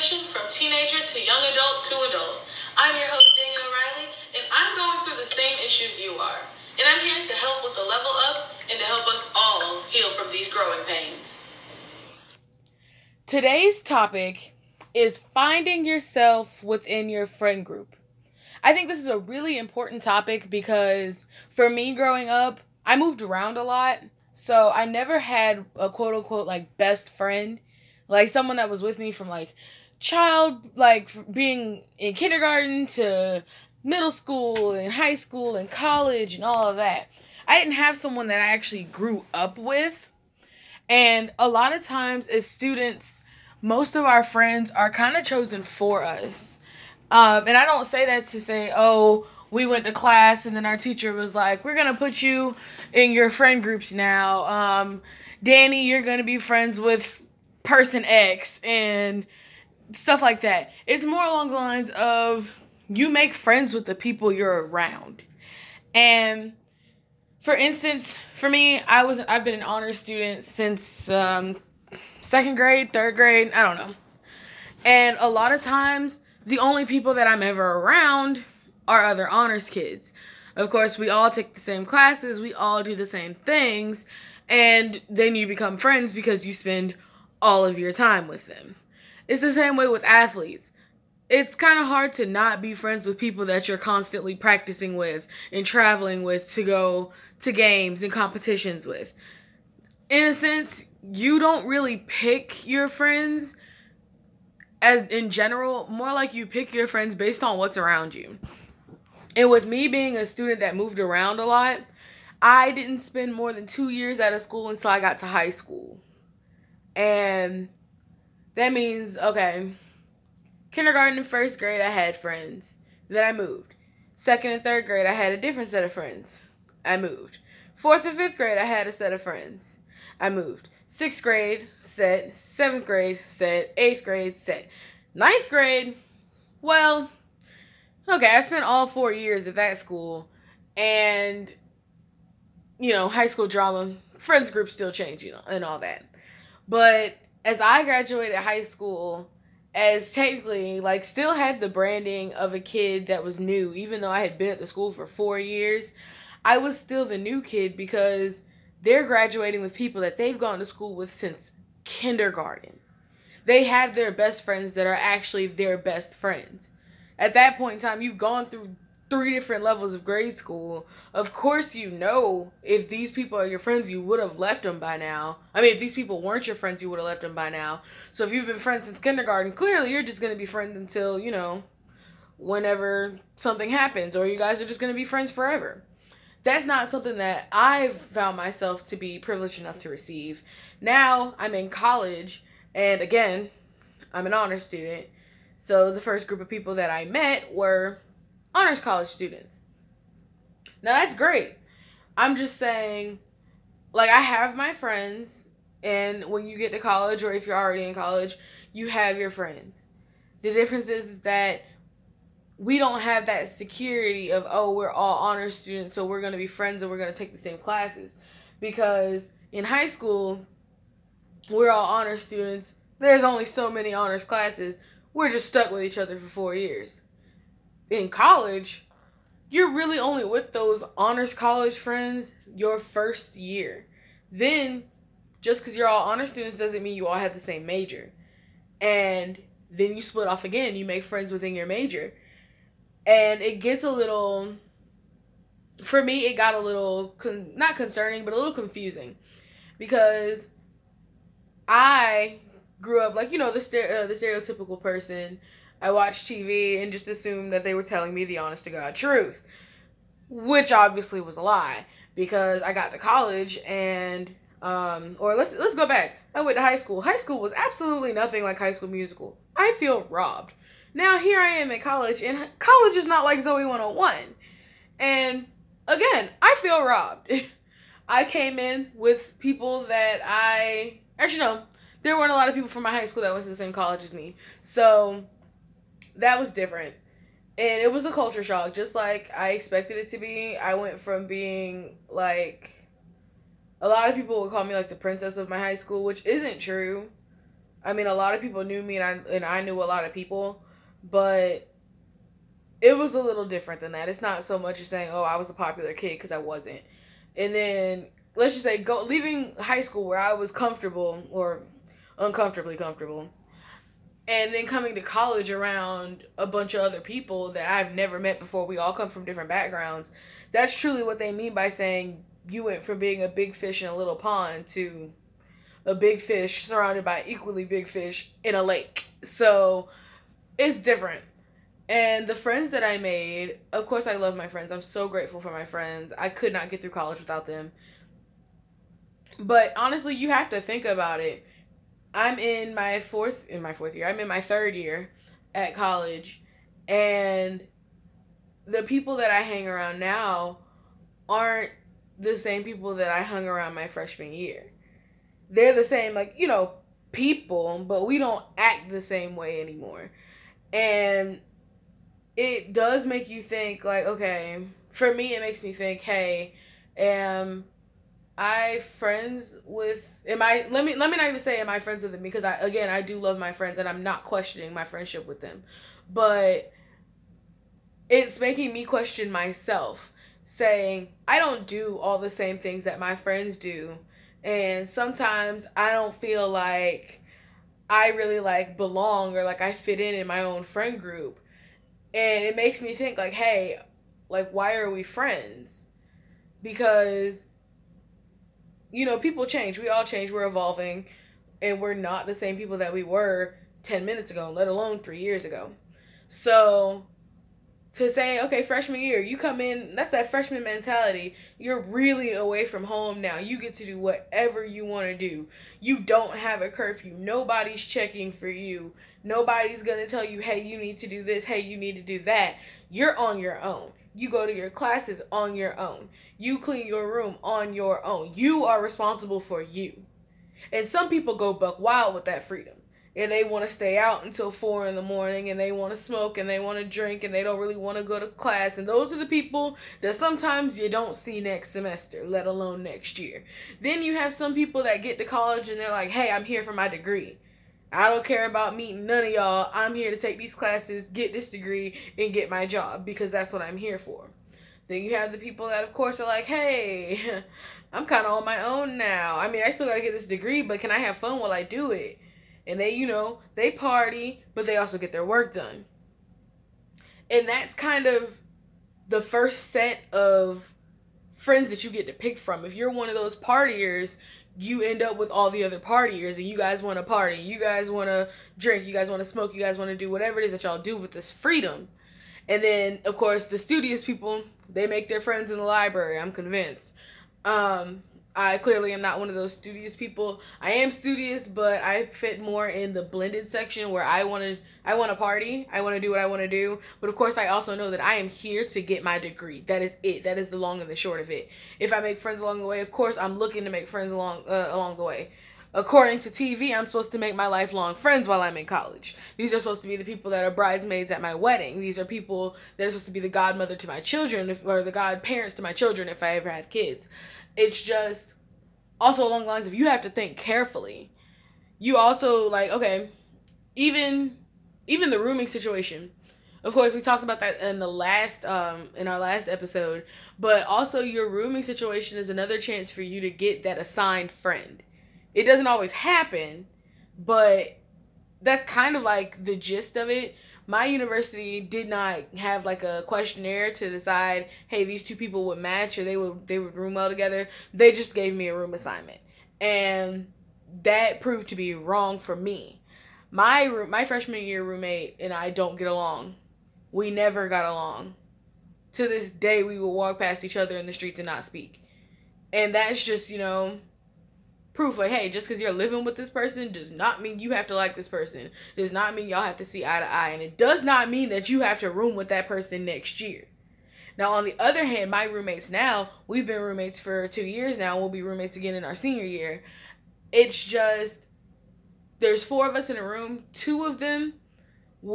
transition from teenager to young adult to adult. I'm your host, Danielle Riley, and I'm going through the same issues you are. And I'm here to help with the level up and to help us all heal from these growing pains. Today's topic is finding yourself within your friend group. I think this is a really important topic because for me growing up, I moved around a lot. So I never had a quote unquote like best friend, like someone that was with me from like being in kindergarten to middle school and high school and college and all of that. I didn't have someone that I actually grew up with. And a lot of times as students, most of our friends are kind of chosen for us. And I don't say that to say, oh, we went to class and then our teacher was like, we're going to put you in your friend groups now. Danny, you're going to be friends with person X and stuff like that. It's more along the lines of you make friends with the people you're around. And for instance, for me, I've been an honor student since second grade, third grade, I don't know. And a lot of times, the only people that I'm ever around are other honors kids. Of course, we all take the same classes, we all do the same things, and then you become friends because you spend all of your time with them. It's the same way with athletes. It's kind of hard to not be friends with people that you're constantly practicing with and traveling with to go to games and competitions with. In a sense, you don't really pick your friends as in general, more like you pick your friends based on what's around you. And with me being a student that moved around a lot, I didn't spend more than 2 years out of school until I got to high school. And that means, okay, kindergarten and first grade, I had friends. Then I moved. Second and third grade, I had a different set of friends. I moved. Fourth and fifth grade, I had a set of friends. I moved. Sixth grade, set. Seventh grade, set. Eighth grade, set. Ninth grade, well, okay, I spent all 4 years at that school, and, you know, high school drama, friends group still changing and all that. But as I graduated high school, as technically, like, still had the branding of a kid that was new, even though I had been at the school for 4 years, I was still the new kid because they're graduating with people that they've gone to school with since kindergarten. They have their best friends that are actually their best friends. At that point in time, you've gone through 3 different levels of grade school. Of course, you know, if these people are your friends, you would have left them by now. I mean, if these people weren't your friends, you would have left them by now. So if you've been friends since kindergarten, clearly you're just going to be friends until, you know, whenever something happens, or you guys are just going to be friends forever. That's not something that I've found myself to be privileged enough to receive. Now I'm in college, and again, I'm an honor student. So the first group of people that I met were honors college students. Now that's great. I'm just saying, like, I have my friends, and when you get to college, or if you're already in college, you have your friends. The difference is that we don't have that security of, oh, we're all honors students, so we're going to be friends and we're going to take the same classes. Because in high school, we're all honors students. There's only so many honors classes. We're just stuck with each other for 4 years. In college, you're really only with those honors college friends your first year. Then, just because you're all honors students doesn't mean you all have the same major. And then you split off again. You make friends within your major. And it gets a little, for me, it got a little, not concerning, but a little confusing. Because I grew up, like, you know, the stereotypical person. I watched TV and just assumed that they were telling me the honest-to-God truth, which obviously was a lie, because I got to college and, let's go back. I went to high school. High school was absolutely nothing like High School Musical. I feel robbed. Now here I am at college, and college is not like Zoe 101. And, again, I feel robbed. I came in with people that there weren't a lot of people from my high school that went to the same college as me, so that was different, and it was a culture shock, just like I expected it to be. I went from being, like, a lot of people would call me, like, the princess of my high school, which isn't true. I mean, a lot of people knew me, and I knew a lot of people, but it was a little different than that. It's not so much as saying, oh, I was a popular kid, because I wasn't. And then, let's just say, leaving high school where I was comfortable, or uncomfortably comfortable, and then coming to college around a bunch of other people that I've never met before. We all come from different backgrounds. That's truly what they mean by saying you went from being a big fish in a little pond to a big fish surrounded by equally big fish in a lake. So it's different. And the friends that I made, of course I love my friends. I'm so grateful for my friends. I could not get through college without them. But honestly, you have to think about it. I'm I'm in my third year at college, and the people that I hang around now aren't the same people that I hung around my freshman year. They're the same, people, but we don't act the same way anymore. And it does make you think, okay, for me, it makes me think, hey, let me not even say am I friends with them, because I do love my friends and I'm not questioning my friendship with them, but it's making me question myself, saying I don't do all the same things that my friends do, and sometimes I don't feel like I really belong or I fit in my own friend group, and it makes me think hey, why are we friends? Because people change. We all change. We're evolving. And we're not the same people that we were 10 minutes ago, let alone 3 years ago. So to say, okay, freshman year, you come in, that's that freshman mentality. You're really away from home now. You get to do whatever you want to do. You don't have a curfew. Nobody's checking for you. Nobody's going to tell you, hey, you need to do this. Hey, you need to do that. You're on your own. You go to your classes on your own. You clean your room on your own. You are responsible for you. And some people go buck wild with that freedom. And they want to stay out until 4 in the morning. And they want to smoke. And they want to drink. And they don't really want to go to class. And those are the people that sometimes you don't see next semester, let alone next year. Then you have some people that get to college and they're like, hey, I'm here for my degree. I don't care about meeting none of y'all. I'm here to take these classes, get this degree, and get my job, because that's what I'm here for. Then you have the people that, of course, are like, hey, I'm kind of on my own now. I mean, I still got to get this degree, but can I have fun while I do it? And they, they party, but they also get their work done. And that's kind of the first set of friends that you get to pick from. If you're one of those partiers, you end up with all the other partiers, and you guys want to party, you guys want to drink, you guys want to smoke, you guys want to do whatever it is that y'all do with this freedom. And then, of course, the studious people, they make their friends in the library, I'm convinced. I clearly am not one of those studious people. I am studious, but I fit more in the blended section where I want to party, I want to do what I want to do, but of course I also know that I am here to get my degree. That is it. That is the long and the short of it. If I make friends along the way, of course I'm looking to make friends along the way. According to TV, I'm supposed to make my lifelong friends while I'm in college. These are supposed to be the people that are bridesmaids at my wedding. These are people that are supposed to be the godmother to my children, or the godparents to my children if I ever have kids. It's just also along the lines of you have to think carefully. You also even the rooming situation. Of course, we talked about that in the in our last episode, but also your rooming situation is another chance for you to get that assigned friend. It doesn't always happen, but that's kind of the gist of it. My university did not have a questionnaire to decide, hey, these two people would match or they would room well together. They just gave me a room assignment, and that proved to be wrong for me. My freshman year roommate and I don't get along. We never got along. To this day, we would walk past each other in the streets and not speak, and that's just proof, hey, just because you're living with this person does not mean you have to like this person, does not mean y'all have to see eye to eye, and it does not mean that you have to room with that person next year. Now, on the other hand, my roommates now, we've been roommates for 2 years now, and we'll be roommates again in our senior year. It's just, there's 4 of us in a room. 2 of them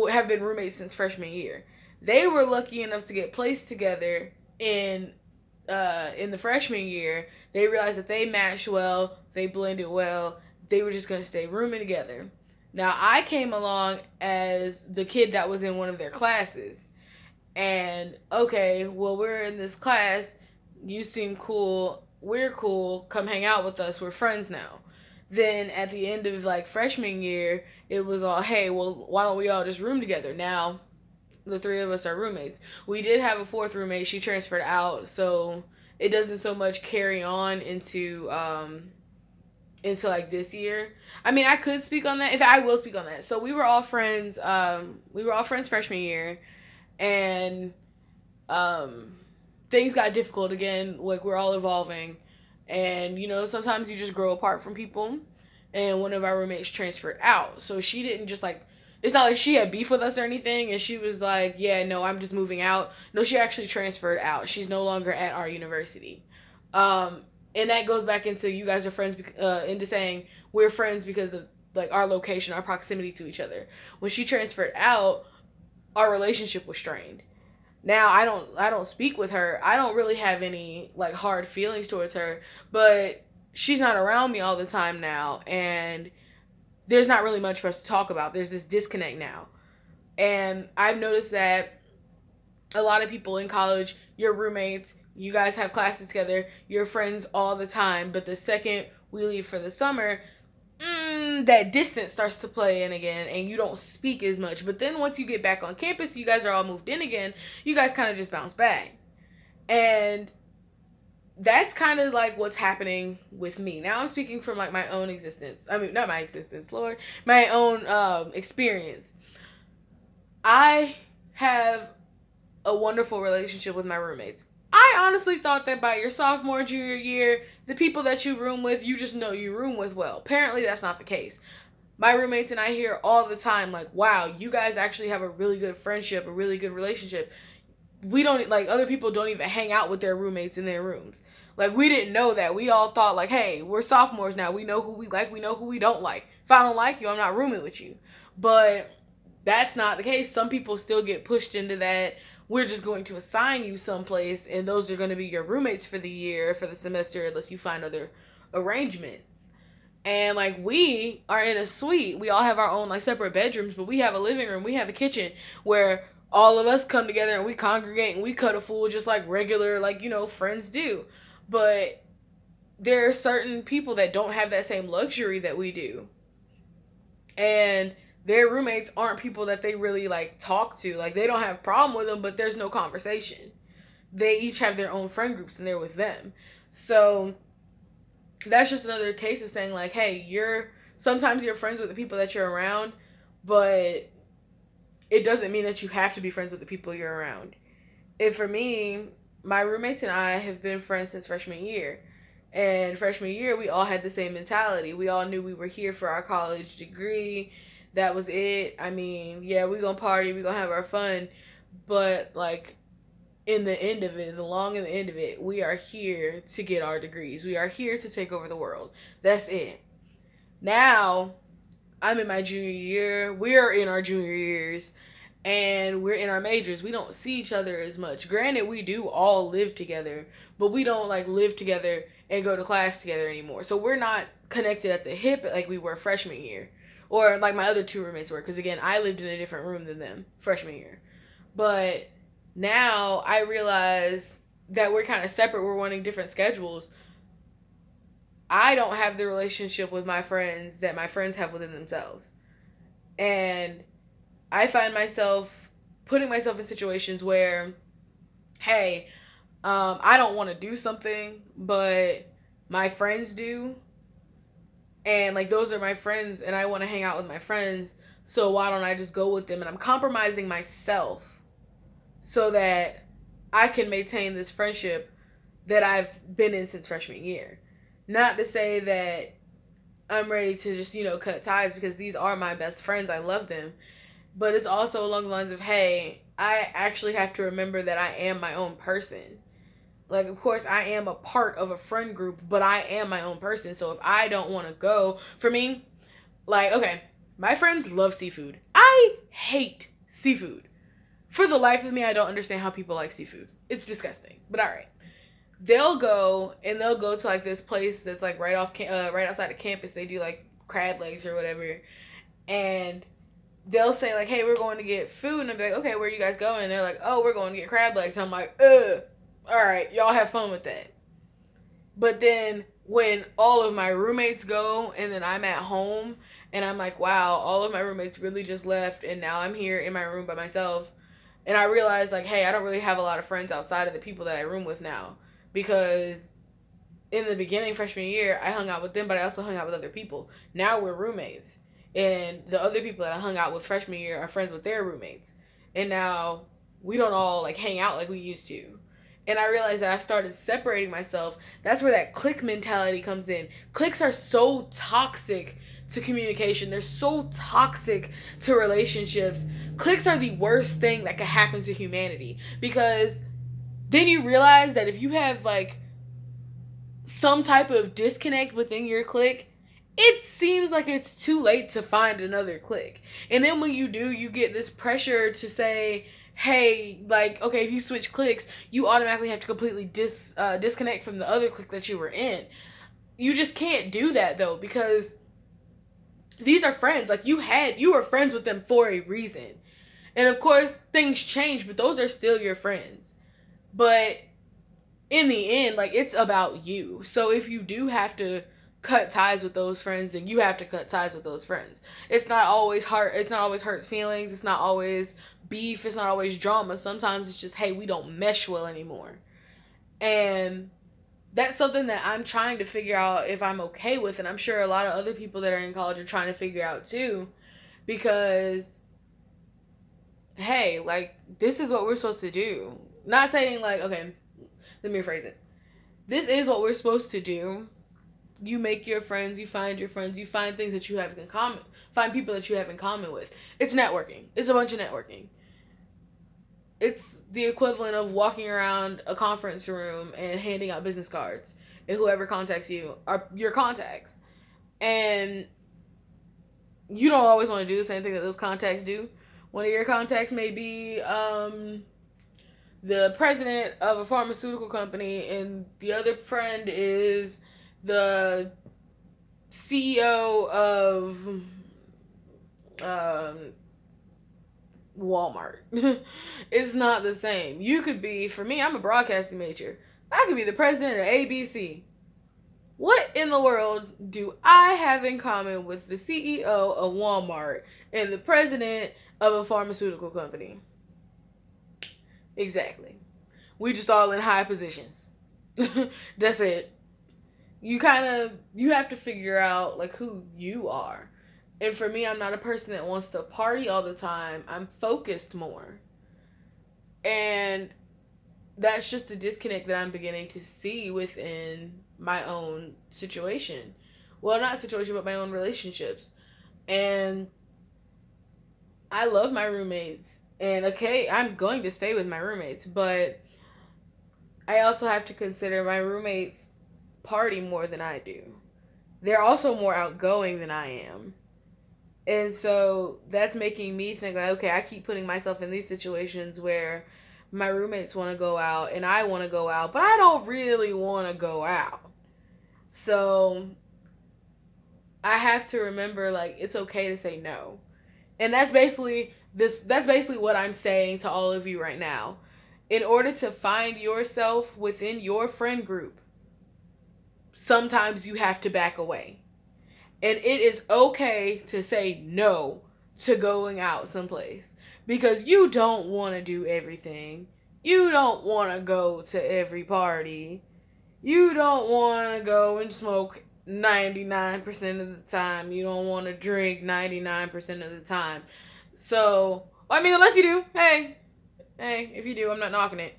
have been roommates since freshman year. They were lucky enough to get placed together in the freshman year. They realized that they matched well. They blended well. They were just going to stay rooming together. Now, I came along as the kid that was in one of their classes. And, okay, well, we're in this class. You seem cool. We're cool. Come hang out with us. We're friends now. Then at the end of, like, freshman year, it was all, hey, well, why don't we all just room together? Now, the three of us are roommates. We did have a fourth roommate. She transferred out, so it doesn't so much carry on into like this year. I mean, I could speak on that. In fact, I will speak on that. So we were all friends. We were all friends freshman year, and things got difficult again. Like, we're all evolving, and you know, sometimes you just grow apart from people. And one of our roommates transferred out, so she didn't just like. It's not like she had beef with us or anything, and she was like, yeah, no, I'm just moving out. No, she actually transferred out. She's no longer at our university. And that goes back into you guys are friends, into saying we're friends because of, like, our location, our proximity to each other. When she transferred out, our relationship was strained. Now, I don't speak with her. I don't really have any, like, hard feelings towards her, but she's not around me all the time now, and there's not really much for us to talk about. There's this disconnect now. And I've noticed that a lot of people in college, your roommates, you guys have classes together, you're friends all the time. But the second we leave for the summer, that distance starts to play in again, and you don't speak as much. But then once you get back on campus, you guys are all moved in again. You guys kind of just bounce back. And that's kind of like what's happening with me. Now I'm speaking from like my own existence. I mean, not my existence, Lord, my own experience. I have a wonderful relationship with my roommates. I honestly thought that by your sophomore, junior year, the people that you room with, you just know you room with well. Apparently that's not the case. My roommates and I hear all the time, like, wow, you guys actually have a really good friendship, a really good relationship. We don't, like, other people don't even hang out with their roommates in their rooms. Like, we didn't know that. We all thought, like, hey, we're sophomores now. We know who we like. We know who we don't like. If I don't like you, I'm not rooming with you. But that's not the case. Some people still get pushed into that. We're just going to assign you someplace, and those are going to be your roommates for the year, for the semester, unless you find other arrangements. And, like, we are in a suite. We all have our own, like, separate bedrooms, but we have a living room. We have a kitchen where all of us come together and we congregate and we cut a fool just like regular, like, you know, friends do. But there are certain people that don't have that same luxury that we do. And their roommates aren't people that they really, like, talk to. Like, they don't have a problem with them, but there's no conversation. They each have their own friend groups and they're with them. So that's just another case of saying, like, hey, sometimes you're friends with the people that you're around, but it doesn't mean that you have to be friends with the people you're around. And for me, my roommates and I have been friends since freshman year. And freshman year, we all had the same mentality. We all knew we were here for our college degree. That was it. I mean, yeah, we're going to party. We're going to have our fun. But, like, in the end of it, we are here to get our degrees. We are here to take over the world. That's it. Now, I'm in my junior year. We're in our junior years. And we're in our majors. We don't see each other as much. Granted, we do all live together, but we don't, like, live together and go to class together anymore. So we're not connected at the hip like we were freshman year, or like my other two roommates were, because, again, I lived in a different room than them freshman year. But now I realize that we're kind of separate. We're wanting different schedules. I don't have the relationship with my friends that my friends have within themselves. And I find myself putting myself in situations where, hey, I don't want to do something, but my friends do. And, like, those are my friends, and I want to hang out with my friends, so why don't I just go with them? And I'm compromising myself so that I can maintain this friendship that I've been in since freshman year. Not to say that I'm ready to just, you know, cut ties, because these are my best friends. I love them. But it's also along the lines of, hey, I actually have to remember that I am my own person. Like, of course, I am a part of a friend group, but I am my own person. So if I don't want to go, for me, like, okay, my friends love seafood. I hate seafood. For the life of me, I don't understand how people like seafood. It's disgusting, but all right. They'll go to, like, this place that's, like, right outside of campus. They do, like, crab legs or whatever. and they'll say, like, hey, we're going to get food, and I'll be like, okay, where are you guys going? And they're like, oh, we're going to get crab legs, and I'm like, ugh, alright, y'all have fun with that. But then, when all of my roommates go, and then I'm at home, and I'm like, wow, all of my roommates really just left, and now I'm here in my room by myself, and I realize, like, hey, I don't really have a lot of friends outside of the people that I room with now, because in the beginning, freshman year, I hung out with them, but I also hung out with other people. Now we're roommates, and the other people that I hung out with freshman year are friends with their roommates, and now we don't all, like, hang out like we used to. And I realized that I've started separating myself. That's where that clique mentality comes in. Cliques are so toxic to communication. They're so toxic to relationships. Cliques are the worst thing that could happen to humanity. Because then you realize that if you have, like, some type of disconnect within your clique, it seems like it's too late to find another clique. And then when you do, you get this pressure to say, hey, like, okay, if you switch cliques, you automatically have to completely disconnect from the other clique that you were in. You just can't do that, though, because these are friends. Like, you were friends with them for a reason. And, of course, things change, but those are still your friends. But in the end, like, it's about you. So if you do have to cut ties with those friends, then you have to cut ties with those friends. It's not always hurt feelings. It's not always beef. It's not always drama. Sometimes it's just, hey, we don't mesh well anymore. And that's something that I'm trying to figure out if I'm okay with. And I'm sure a lot of other people that are in college are trying to figure out too, because, hey, like, this is what we're supposed to do. Not saying, like, okay, let me rephrase it. This is what we're supposed to do. You make your friends, you find your friends, you find things that you have in common, find people that you have in common with. It's networking. It's a bunch of networking. It's the equivalent of walking around a conference room and handing out business cards, and whoever contacts you are your contacts. And you don't always want to do the same thing that those contacts do. One of your contacts may be the president of a pharmaceutical company, and the other friend is the CEO of Walmart. It's not the same. You could be, for me, I'm a broadcasting major. I could be the president of ABC. What in the world do I have in common with the CEO of Walmart and the president of a pharmaceutical company? Exactly. We just all in high positions. That's it. You have to figure out, like, who you are. And for me, I'm not a person that wants to party all the time. I'm focused more. And that's just the disconnect that I'm beginning to see within my own situation. Well, not situation, but my own relationships. And I love my roommates. And, okay, I'm going to stay with my roommates. But I also have to consider my roommates party more than I do. They're also more outgoing than I am. And so that's making me think, like, okay, I keep putting myself in these situations where my roommates want to go out and I want to go out, but I don't really want to go out. So I have to remember, like, it's okay to say no. And that's basically what I'm saying to all of you right now. In order to find yourself within your friend group, sometimes you have to back away. And it is okay to say no to going out someplace, because you don't want to do everything. You don't want to go to every party. You don't want to go and smoke 99% of the time. You don't want to drink 99% of the time. So, I mean, unless you do, hey, if you do, I'm not knocking it.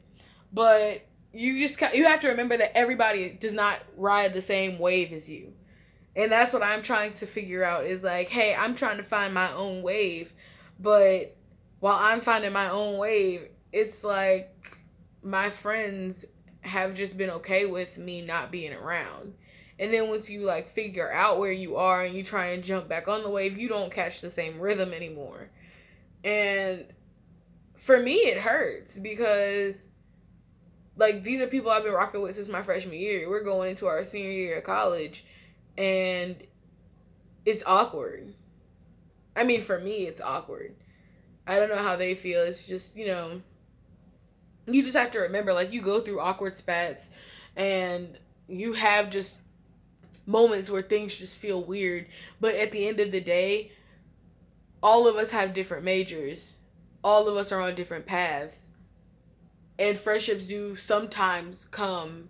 But you have to remember that everybody does not ride the same wave as you. And that's what I'm trying to figure out, is like, hey, I'm trying to find my own wave, but while I'm finding my own wave, it's like my friends have just been okay with me not being around. And then once you, like, figure out where you are and you try and jump back on the wave, you don't catch the same rhythm anymore. And for me, it hurts, because, like, these are people I've been rocking with since my freshman year. We're going into our senior year of college, and it's awkward. I mean, for me, it's awkward. I don't know how they feel. It's just, you know, you just have to remember, like, you go through awkward spats and you have just moments where things just feel weird. But at the end of the day, all of us have different majors. All of us are on different paths. And friendships do sometimes come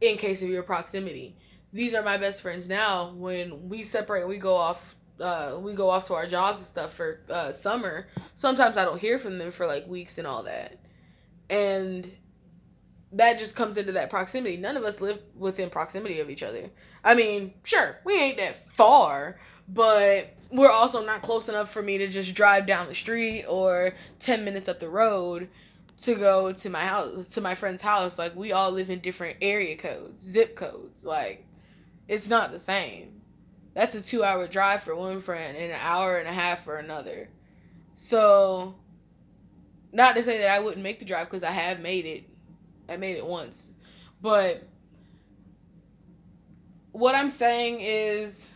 in case of your proximity. These are my best friends now. When we separate, we go off to our jobs and stuff for summer. Sometimes I don't hear from them for like weeks and all that. And that just comes into that proximity. None of us live within proximity of each other. I mean, sure, we ain't that far, but we're also not close enough for me to just drive down the street or 10 minutes up the road to go to my house, to my friend's house. Like, we all live in different area codes, zip codes. Like, it's not the same. That's a 2-hour drive for one friend and an hour and a half for another. So, not to say that I wouldn't make the drive, because I have made it. I made it once. But what I'm saying is,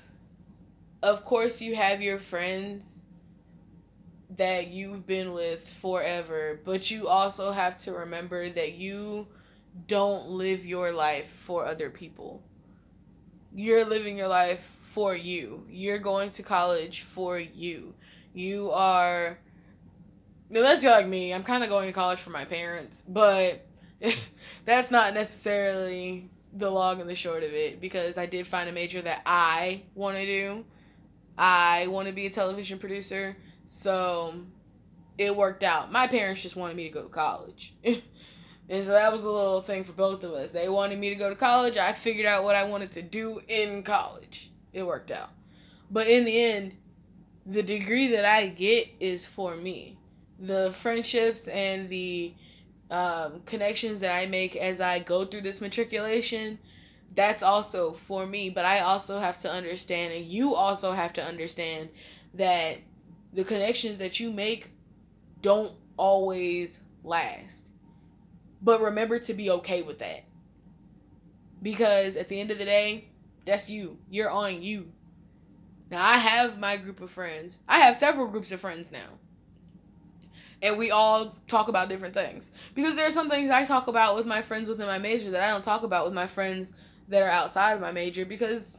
of course, you have your friends that you've been with forever, but you also have to remember that you don't live your life for other people. You're living your life for you. You're going to college for you. You are, unless you're like me, I'm kind of going to college for my parents, but that's not necessarily the long and the short of it, because I did find a major that I want to do. I want to be a television producer, so it worked out. My parents just wanted me to go to college. And so that was a little thing for both of us. They wanted me to go to college. I figured out what I wanted to do in college. It worked out. But in the end, the degree that I get is for me. The friendships and the connections that I make as I go through this matriculation, that's also for me. But I also have to understand, and you also have to understand, that the connections that you make don't always last. But remember to be okay with that. Because at the end of the day, that's you. You're on you. Now, I have my group of friends. I have several groups of friends now. And we all talk about different things. Because there are some things I talk about with my friends within my major that I don't talk about with my friends that are outside of my major. Because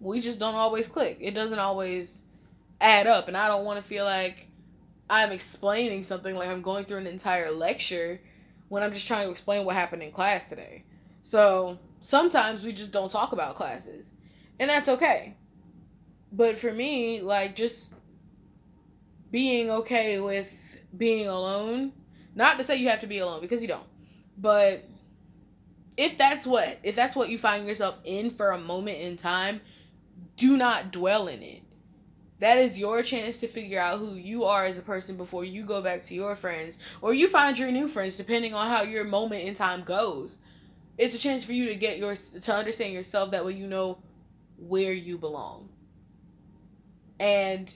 we just don't always click. It doesn't always add up. And I don't want to feel like I'm explaining something, like I'm going through an entire lecture, when I'm just trying to explain what happened in class today. So sometimes we just don't talk about classes, and that's okay. But for me, like, just being okay with being alone, not to say you have to be alone, because you don't, but if that's what you find yourself in for a moment in time, do not dwell in it. That is your chance to figure out who you are as a person before you go back to your friends, or you find your new friends, depending on how your moment in time goes. It's a chance for you to to understand yourself. That way you know where you belong. And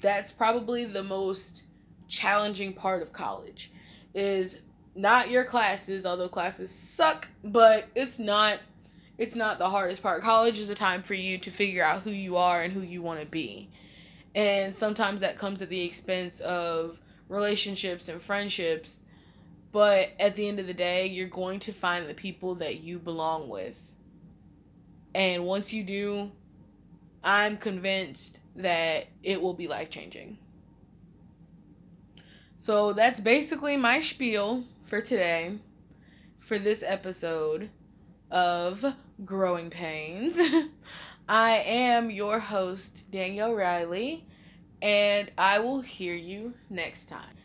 that's probably the most challenging part of college, is not your classes, although classes suck, but it's not the hardest part. College is a time for you to figure out who you are and who you want to be. And sometimes that comes at the expense of relationships and friendships. But at the end of the day, you're going to find the people that you belong with. And once you do, I'm convinced that it will be life-changing. So that's basically my spiel for today, for this episode of Growing Pains. I am your host, Danielle Riley, and I will hear you next time.